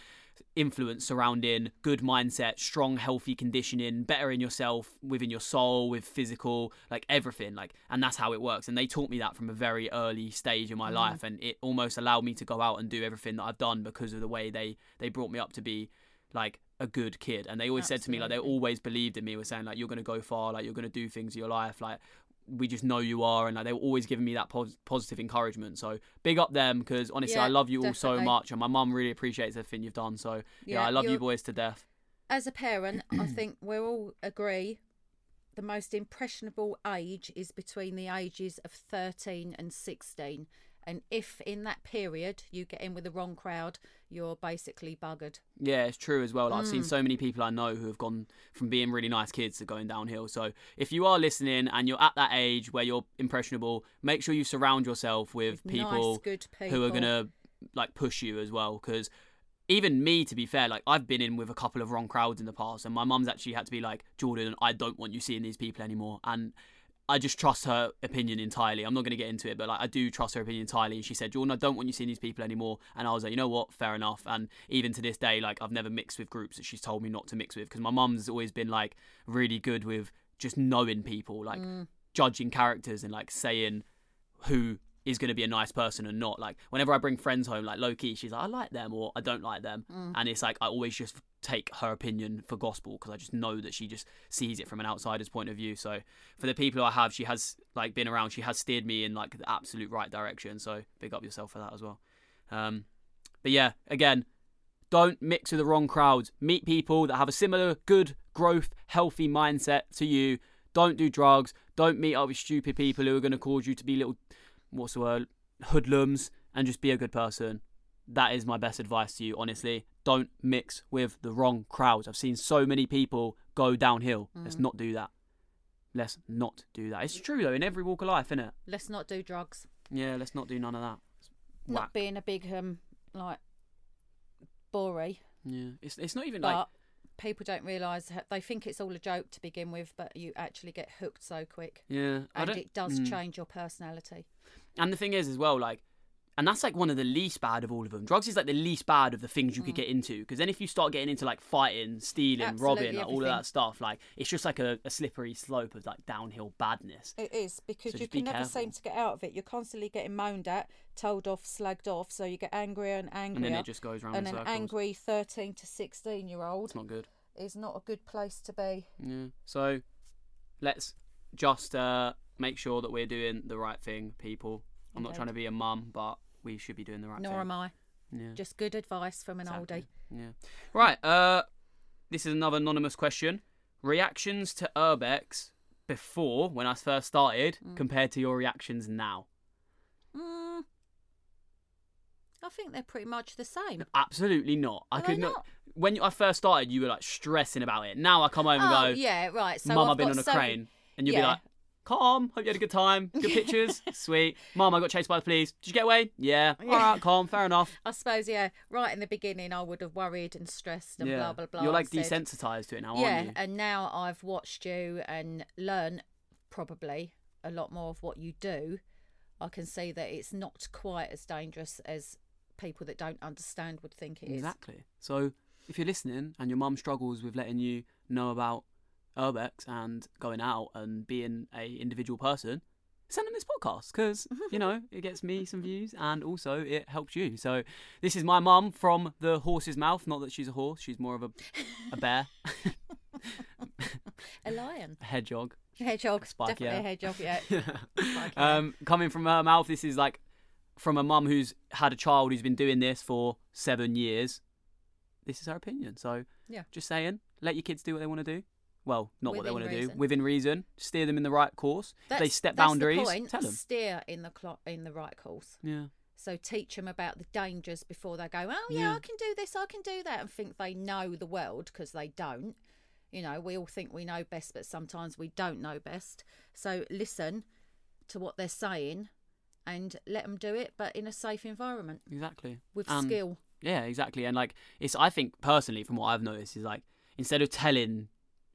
influenced surrounding good mindset, strong, healthy conditioning, bettering yourself within your soul, with physical, like everything. Like, and that's how it works. And they taught me that from a very early stage in my mm. life, and it almost allowed me to go out and do everything that I've done because of the way they they brought me up to be like a good kid. And they always Absolutely. said to me, like they always believed in me, were saying like you're gonna go far, like you're gonna do things in your life, like we just know you are. And like they were always giving me that pos- positive encouragement, so big up them, because honestly yeah, I love you definitely. all so much, and my mum really appreciates everything you've done, so yeah, yeah I love you boys to death. As a parent, I think we all agree the most impressionable age is between the ages of thirteen and sixteen, and if in that period you get in with the wrong crowd, you're basically buggered. Yeah, it's true as well. Like, mm. I've seen so many people I know who have gone from being really nice kids to going downhill. So if you are listening and you're at that age where you're impressionable, make sure you surround yourself with, with people, nice, good people who are going to like push you as well. Because even me, to be fair, like I've been in with a couple of wrong crowds in the past, and my mum's actually had to be like, Jordan, I don't want you seeing these people anymore. And I just trust her opinion entirely. I'm not going to get into it, but like I do trust her opinion entirely. And she said, Jordan, I don't want you seeing these people anymore. And I was like, you know what? Fair enough. And even to this day, like I've never mixed with groups that she's told me not to mix with, because my mum's always been like really good with just knowing people, like mm. judging characters and like saying who is going to be a nice person and not. Like whenever I bring friends home, like low key, she's like, I like them or I don't like them. Mm. And it's like, I always just take her opinion for gospel, because I just know that she just sees it from an outsider's point of view. So for the people I have, she has like been around, she has steered me in like the absolute right direction. So big up yourself for that as well. Um, but yeah, again, don't mix with the wrong crowds. Meet people that have a similar good growth, healthy mindset to you. Don't do drugs. Don't meet up with stupid people who are going to cause you to be little, what's the word, hoodlums, and just be a good person. That is my best advice to you, honestly. Don't mix with the wrong crowds. I've seen so many people go downhill. Mm. Let's not do that. Let's not do that. It's true, though, in every walk of life, isn't it? Let's not do drugs. Yeah, let's not do none of that. Whack. Not being a big, um, like, bory. Yeah, it's it's not even but like... people don't realise, they think it's all a joke to begin with, but you actually get hooked so quick. Yeah. And it does mm. change your personality. And the thing is, as well, like, and that's like one of the least bad of all of them. Drugs is like the least bad of the things you mm. could get into. Because then if you start getting into like fighting, stealing, Absolutely robbing, like, all of that stuff, like it's just like a, a slippery slope of like downhill badness. It is, because so you can be never careful. seem to get out of it. You're constantly getting moaned at, told off, slagged off. So you get angrier and angrier. And then it just goes round in circles. And an angry thirteen to sixteen year old. It's not good. Is not a good place to be. Yeah. So let's just uh, make sure that we're doing the right thing, people. I'm not okay. trying to be a mum, but we should be doing the right Nor thing. Nor am I. Yeah. Just good advice from an exactly. oldie. Yeah. Right. Uh, this is another anonymous question. Reactions to Urbex before, when I first started, mm. compared to your reactions now. Mm. I think they're pretty much the same. No, absolutely not. Are I could not? not. When I first started, you were like stressing about it. Now I come home oh, and go, yeah, right. So Mum, I've, I've been on a so... crane, and you'll yeah. be like, calm, hope you had a good time, good pictures, sweet. Mum, I got chased by the police. Did you get away? Yeah. yeah. All right, calm, fair enough. I suppose, yeah, right in the beginning I would have worried and stressed and yeah. blah, blah, blah. You're like desensitised to it now, yeah, aren't you? Yeah, and now I've watched you and learned probably a lot more of what you do. I can see that it's not quite as dangerous as people that don't understand would think it exactly. is. Exactly. So if you're listening and your mum struggles with letting you know about Urbex and going out and being a individual person, send them this podcast, because you know it gets me some views and also it helps you. So this is my mum from the horse's mouth. Not that she's a horse, she's more of a a bear. A lion. A hedgehog. Hedgehog. Spike, definitely yeah. a hedgehog, yeah. Spike, yeah. Um, coming from her mouth, this is like from a mum who's had a child who's been doing this for seven years. This is her opinion. So yeah, just saying, let your kids do what they want to do. Well, not within what they want to do. Within reason. Steer them in the right course. That's, if they step that's boundaries, the point. Tell them. Steer in the, cl- in the right course. Yeah. So teach them about the dangers before they go, oh, yeah, yeah. I can do this, I can do that, and think they know the world, because they don't. You know, we all think we know best, but sometimes we don't know best. So listen to what they're saying and let them do it, but in a safe environment. Exactly. With um, skill. Yeah, exactly. And, like, it's, I think, personally, from what I've noticed, is, like, instead of telling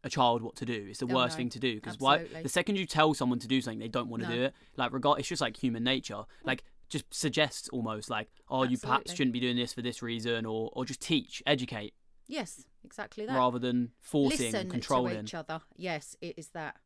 a child what to do, it's the oh, worst no. thing to do. Because why? The second you tell someone to do something, they don't want to no. do it. Like, regard, it's just, like, human nature. Like, just suggests almost like, oh, Absolutely. You perhaps shouldn't be doing this for this reason, or, or just teach, educate. Yes, exactly that. Rather than forcing and controlling. Listen to each other. Yes, it is that.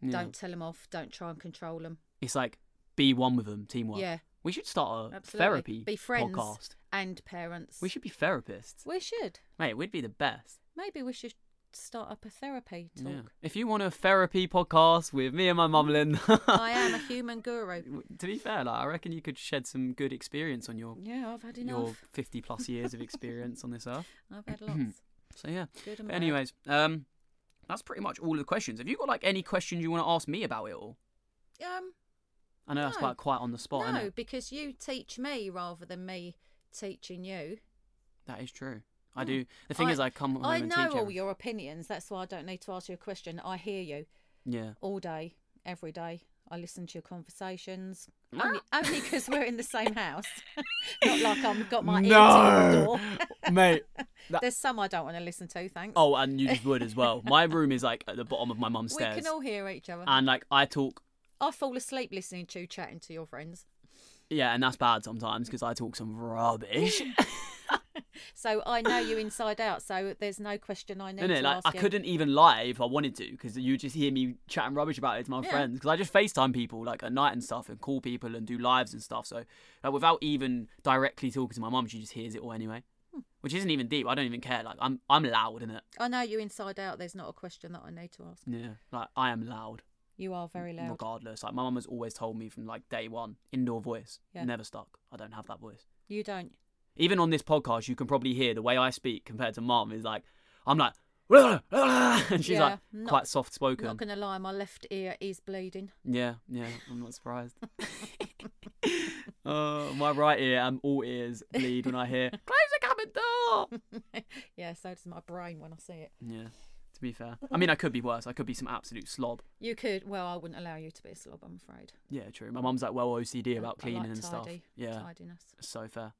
Yeah. Don't tell them off. Don't try and control them. It's like, be one with them, teamwork. Yeah. We should start a Absolutely. Therapy be friends podcast. And parents. We should be therapists. We should. Mate, we'd be the best. Maybe we should start up a therapy talk. Yeah. If you want a therapy podcast with me and my mum, Linda. I am a human guru. To be fair, like, I reckon you could shed some good experience on your yeah, I've had enough. Your fifty plus years of experience on this earth. I've had lots. So yeah. Good and bad. Anyways, um, that's pretty much all of the questions. Have you got like any questions you want to ask me about it all? Um, I know no. that's quite quite on the spot. No, isn't it? Because you teach me rather than me teaching you. That is true. I do. The thing I, is, I come home I and teach I know all everything. Your opinions. That's why I don't need to ask you a question. I hear you. Yeah. All day, every day. I listen to your conversations. Ah. Only because we're in the same house. Not like I've got my ear no. to the door. Mate. That... There's some I don't want to listen to, thanks. Oh, and you would as well. My room is like at the bottom of my mum's stairs. We can all hear each other. And like I talk. I fall asleep listening to you chatting to your friends. Yeah, and that's bad sometimes because I talk some rubbish. So I know you inside out, so there's no question I need Isn't it? To like, ask I you. Couldn't even lie if I wanted to, because you just hear me chatting rubbish about it to my yeah. friends, because I just FaceTime people like at night and stuff and call people and do lives and stuff, so like, without even directly talking to my mum, she just hears it all anyway, hmm. which isn't even deep. I don't even care. Like I'm I'm loud, innit? I know you inside out. There's not a question that I need to ask. Yeah, like I am loud. You are very loud. Regardless. Like my mum has always told me from like day one, indoor voice, yeah. never stuck. I don't have that voice. You don't. Even on this podcast, you can probably hear the way I speak compared to Mum is like, I'm like, blah, blah, and she's yeah, like not, quite soft spoken. Not going to lie, my left ear is bleeding. Yeah, yeah, I'm not surprised. uh, my right ear and all ears bleed when I hear, close the cabin door. Yeah, so does my brain when I see it. Yeah, to be fair. I mean, I could be worse. I could be some absolute slob. You could. Well, I wouldn't allow you to be a slob, I'm afraid. Yeah, true. My mum's like, well, O C D about I, cleaning I like and tidy, stuff. Yeah, tidiness. So fair.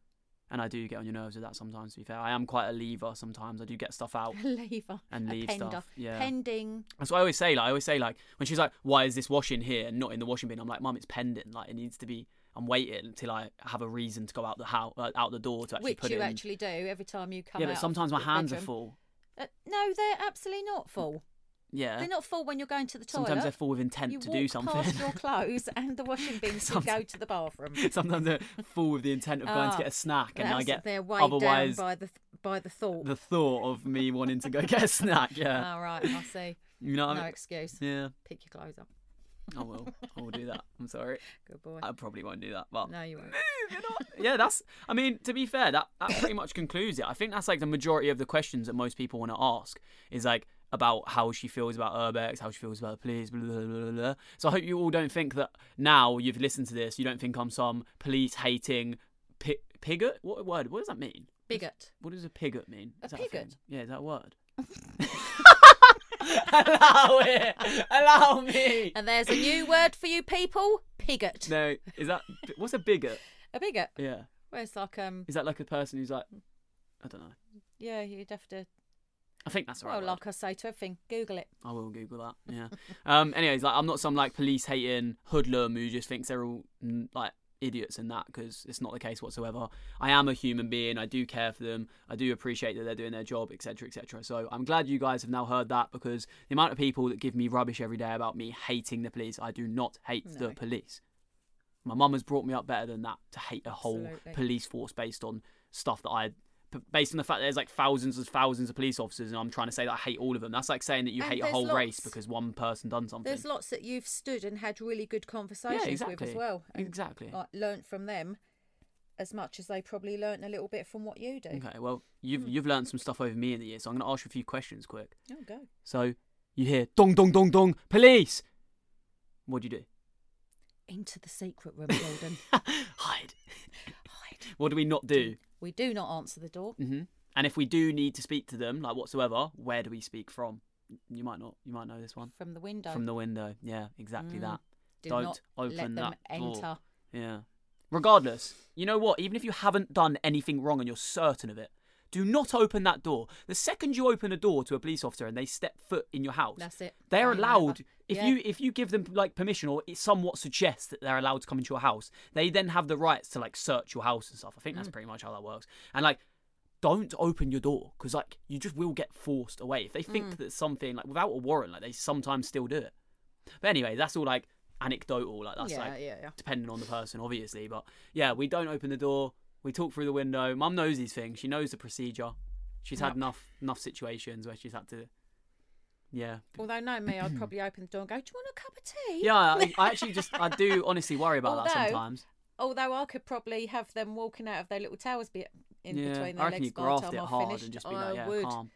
And I do get on your nerves with that sometimes, to be fair. I am quite a lever sometimes. I do get stuff out. A lever. And leave stuff. Yeah. Pending. That's what I always say. Like I always say, like, when she's like, why is this washing here and not in the washing bin? I'm like, Mum, it's pending. Like, it needs to be... I'm waiting until I have a reason to go out the house, uh, out the door to actually Which put it in. Which you actually do every time you come out. Yeah, but sometimes my hands bedroom. Are full. Uh, no, they're absolutely not full. Yeah. They're not full when you're going to the toilet. Sometimes they're full with intent you to do something. You walk past your clothes and the washing bin to go to the bathroom. Sometimes they're full with the intent of going oh, to get a snack. And I get they're weighed otherwise down by the, by the thought. The thought of me wanting to go get a snack, yeah. All oh, right, I see. You know what no I mean? Excuse. Yeah. Pick your clothes up. I will. I will do that. I'm sorry. Good boy. I probably won't do that. But no, you won't. You're not. Yeah, that's... I mean, to be fair, that, that pretty much concludes it. I think that's like the majority of the questions that most people want to ask is like, about how she feels about urbex, how she feels about police, blah, blah, blah, blah. So I hope you all don't think that now you've listened to this, you don't think I'm some police-hating pi- pigot? What word? What does that mean? Bigot. What does a pigot mean? A is that pigot? A yeah, is that a word? Allow it! Allow me! And there's a new word for you people, pigot. No, is that... What's a bigot? A bigot? Yeah. Well, it's like... um. Is that like a person who's like... I don't know. Yeah, you'd have to... I think that's all right. Oh, like I say to everything, Google it. I will Google that, yeah. um. Anyways, like I'm not some like police-hating hoodlum who just thinks they're all like idiots and that, because it's not the case whatsoever. I am a human being. I do care for them. I do appreciate that they're doing their job, et cetera, et cetera. So I'm glad you guys have now heard that, because the amount of people that give me rubbish every day about me hating the police, I do not hate no. the police. My mum has brought me up better than that, to hate a whole Absolutely. Police force based on stuff that I... based on the fact that there's like thousands and thousands of police officers and I'm trying to say that I hate all of them. That's like saying that you and hate a whole lots, race because one person done something. There's lots that you've stood and had really good conversations yeah, exactly. with as well. Exactly. Like, learnt from them as much as they probably learnt a little bit from what you do. Okay, well, you've hmm. you've learnt some stuff over me in the year, so I'm going to ask you a few questions quick. Oh, go. So you hear, dong, dong, dong, dong, police! What do you do? Into the secret room, Golden. Hide. What do we not do? We do not answer the door. Mm-hmm. And if we do need to speak to them, like whatsoever, where do we speak from? You might not. You might know this one. From the window. From the window. Yeah, exactly mm. that. Do Don't not open let them that enter. Door. Yeah. Regardless, you know what? Even if you haven't done anything wrong and you're certain of it, do not open that door. The second you open a door to a police officer and they step foot in your house, that's it. They're Ain't allowed. If yeah. you if you give them like permission or it somewhat suggests that they're allowed to come into your house, they then have the rights to like search your house and stuff. I think that's mm. pretty much how that works. And like, don't open your door because like you just will get forced away if they think mm. that something like without a warrant. Like they sometimes still do it. But anyway, that's all like anecdotal. Like that's yeah, like yeah, yeah. depending on the person, obviously. But yeah, we don't open the door. We talk through the window. Mum knows these things. She knows the procedure. She's yep. had enough enough situations where she's had to, yeah. Although, no, me, I'd probably open the door and go, do you want a cup of tea? Yeah, I, I actually just, I do honestly worry about although, that sometimes. Although I could probably have them walking out of their little towers be in yeah, between their legs. I reckon you graft it hard finished, and just be like, yeah, would. calm.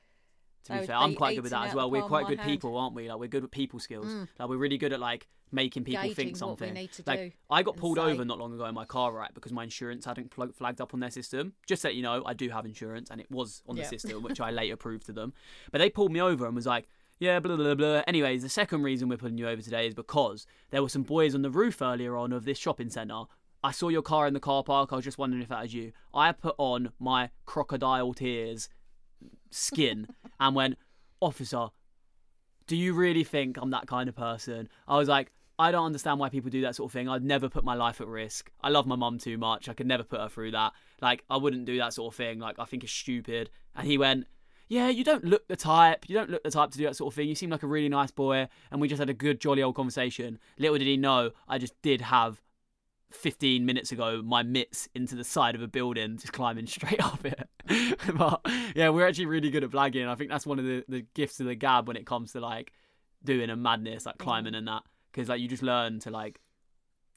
To be fair, I'm quite good with that as well. We're quite good hand. people, aren't we? Like, we're good with people skills. Mm. Like, we're really good at, like, making people Gauging think something. What we need to like, do I got pulled say. over not long ago in my car, right, because my insurance hadn't flagged up on their system. Just so that you know, I do have insurance, and it was on yeah. the system, which I later proved to them. But they pulled me over and was like, yeah, blah, blah, blah. Anyways, the second reason we're pulling you over today is because there were some boys on the roof earlier on of this shopping centre. I saw your car in the car park. I was just wondering if that was you. I put on my crocodile tears skin and went, officer, do you really think I'm that kind of person? I was like, I don't understand why people do that sort of thing. I'd never put my life at risk. I love my mum too much. I could never put her through that. Like, I wouldn't do that sort of thing. Like, I think it's stupid. And he went, yeah, you don't look the type. You don't look the type to do that sort of thing. You seem like a really nice boy. And we just had a good, jolly old conversation. Little did he know, I just did have fifteen minutes ago my mitts into the side of a building just climbing straight up it. But yeah, we're actually really good at blagging. I think that's one of the, the gifts of the gab when it comes to like doing a madness like climbing and that, because like you just learn to like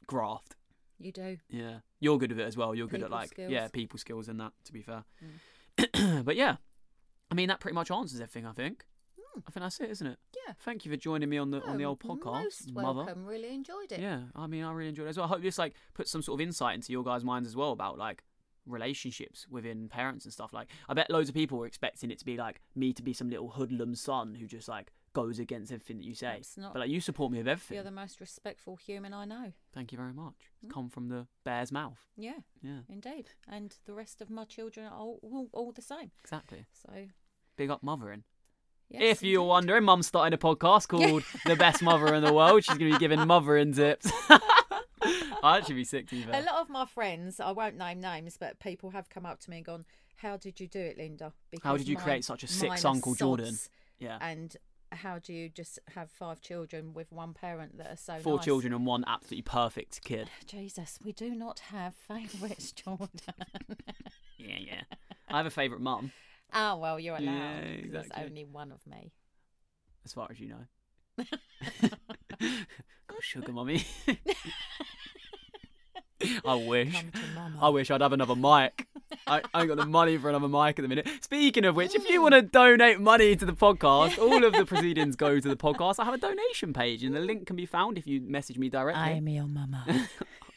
graft. You do. Yeah, you're good at it as well. You're people good at like skills. Yeah, people skills and that, to be fair. Mm. But yeah, I mean that pretty much answers everything, I think. I think that's it, isn't it? Yeah. Thank you for joining me on the oh, on the old podcast, most welcome. Mother. Really enjoyed it. Yeah, I mean, I really enjoyed it as well. I hope this like put some sort of insight into your guys' minds as well about like relationships within parents and stuff. Like, I bet loads of people were expecting it to be like me to be some little hoodlum son who just like goes against everything that you say. It's not, but like you support me with everything. You're the most respectful human I know. Thank you very much. It's mm. come from the bear's mouth. Yeah. Yeah. Indeed. And the rest of my children are all, all, all the same. Exactly. So big up mothering. Yes, if you're indeed. wondering, Mum's starting a podcast called The Best Mother in the World. She's going to be giving mothering tips. I'd actually be sick to you. A lot of my friends, I won't name names, but people have come up to me and gone, how did you do it, Linda? Because how did you mine, create such a sick son called Jordan? Yeah. And how do you just have five children with one parent that are so Four nice? children and one absolutely perfect kid. Jesus, we do not have favourites, Jordan. Yeah, yeah. I have a favourite mum. Oh, well, you're allowed. Yeah, exactly. There's only one of me. As far as you know. Gosh, sugar mummy. I wish. I wish I'd have another mic. I, I ain't got the money for another mic at the minute. Speaking of which, if you want to donate money to the podcast, all of the proceedings go to the podcast. I have a donation page and the link can be found if you message me directly. I'm your mama.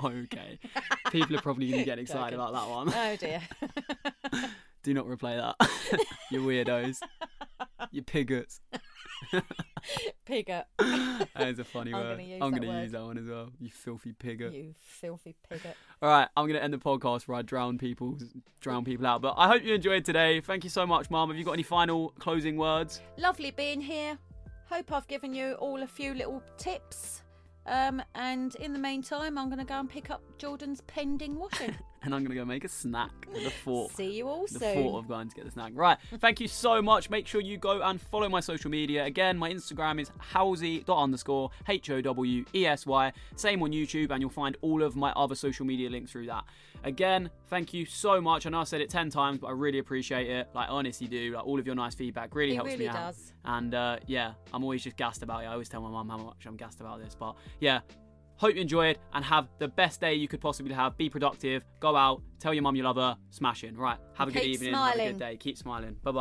Okay. People are probably going to get excited about that one. Oh, dear. Do not replay that. You weirdos. You pigots. Piggot. That is a funny I'm word. Gonna use I'm going to use that one as well. You filthy piggot. You filthy piggot. All right, I'm going to end the podcast where I drown people, drown people out. But I hope you enjoyed today. Thank you so much, Mum. Have you got any final closing words? Lovely being here. Hope I've given you all a few little tips. Um, and in the meantime, I'm going to go and pick up Jordan's pending washing. And I'm going to go make a snack with a fork. See you all soon. The thought of going to get the snack. Right, thank you so much. Make sure you go and follow my social media. Again, my Instagram is howsey.underscore, H O W E S Y. Same on YouTube, and you'll find all of my other social media links through that. Again, thank you so much. I know I said it ten times, but I really appreciate it. Like, honestly do. Like, all of your nice feedback really it helps really me out. Does. And, uh, yeah, I'm always just gassed about it. I always tell my mum how much I'm gassed about this. But, yeah. Hope you enjoy it and have the best day you could possibly have. Be productive. Go out. Tell your mum you love her. Smash in. Right. Have a good evening. Have a good day. Keep smiling. Bye-bye.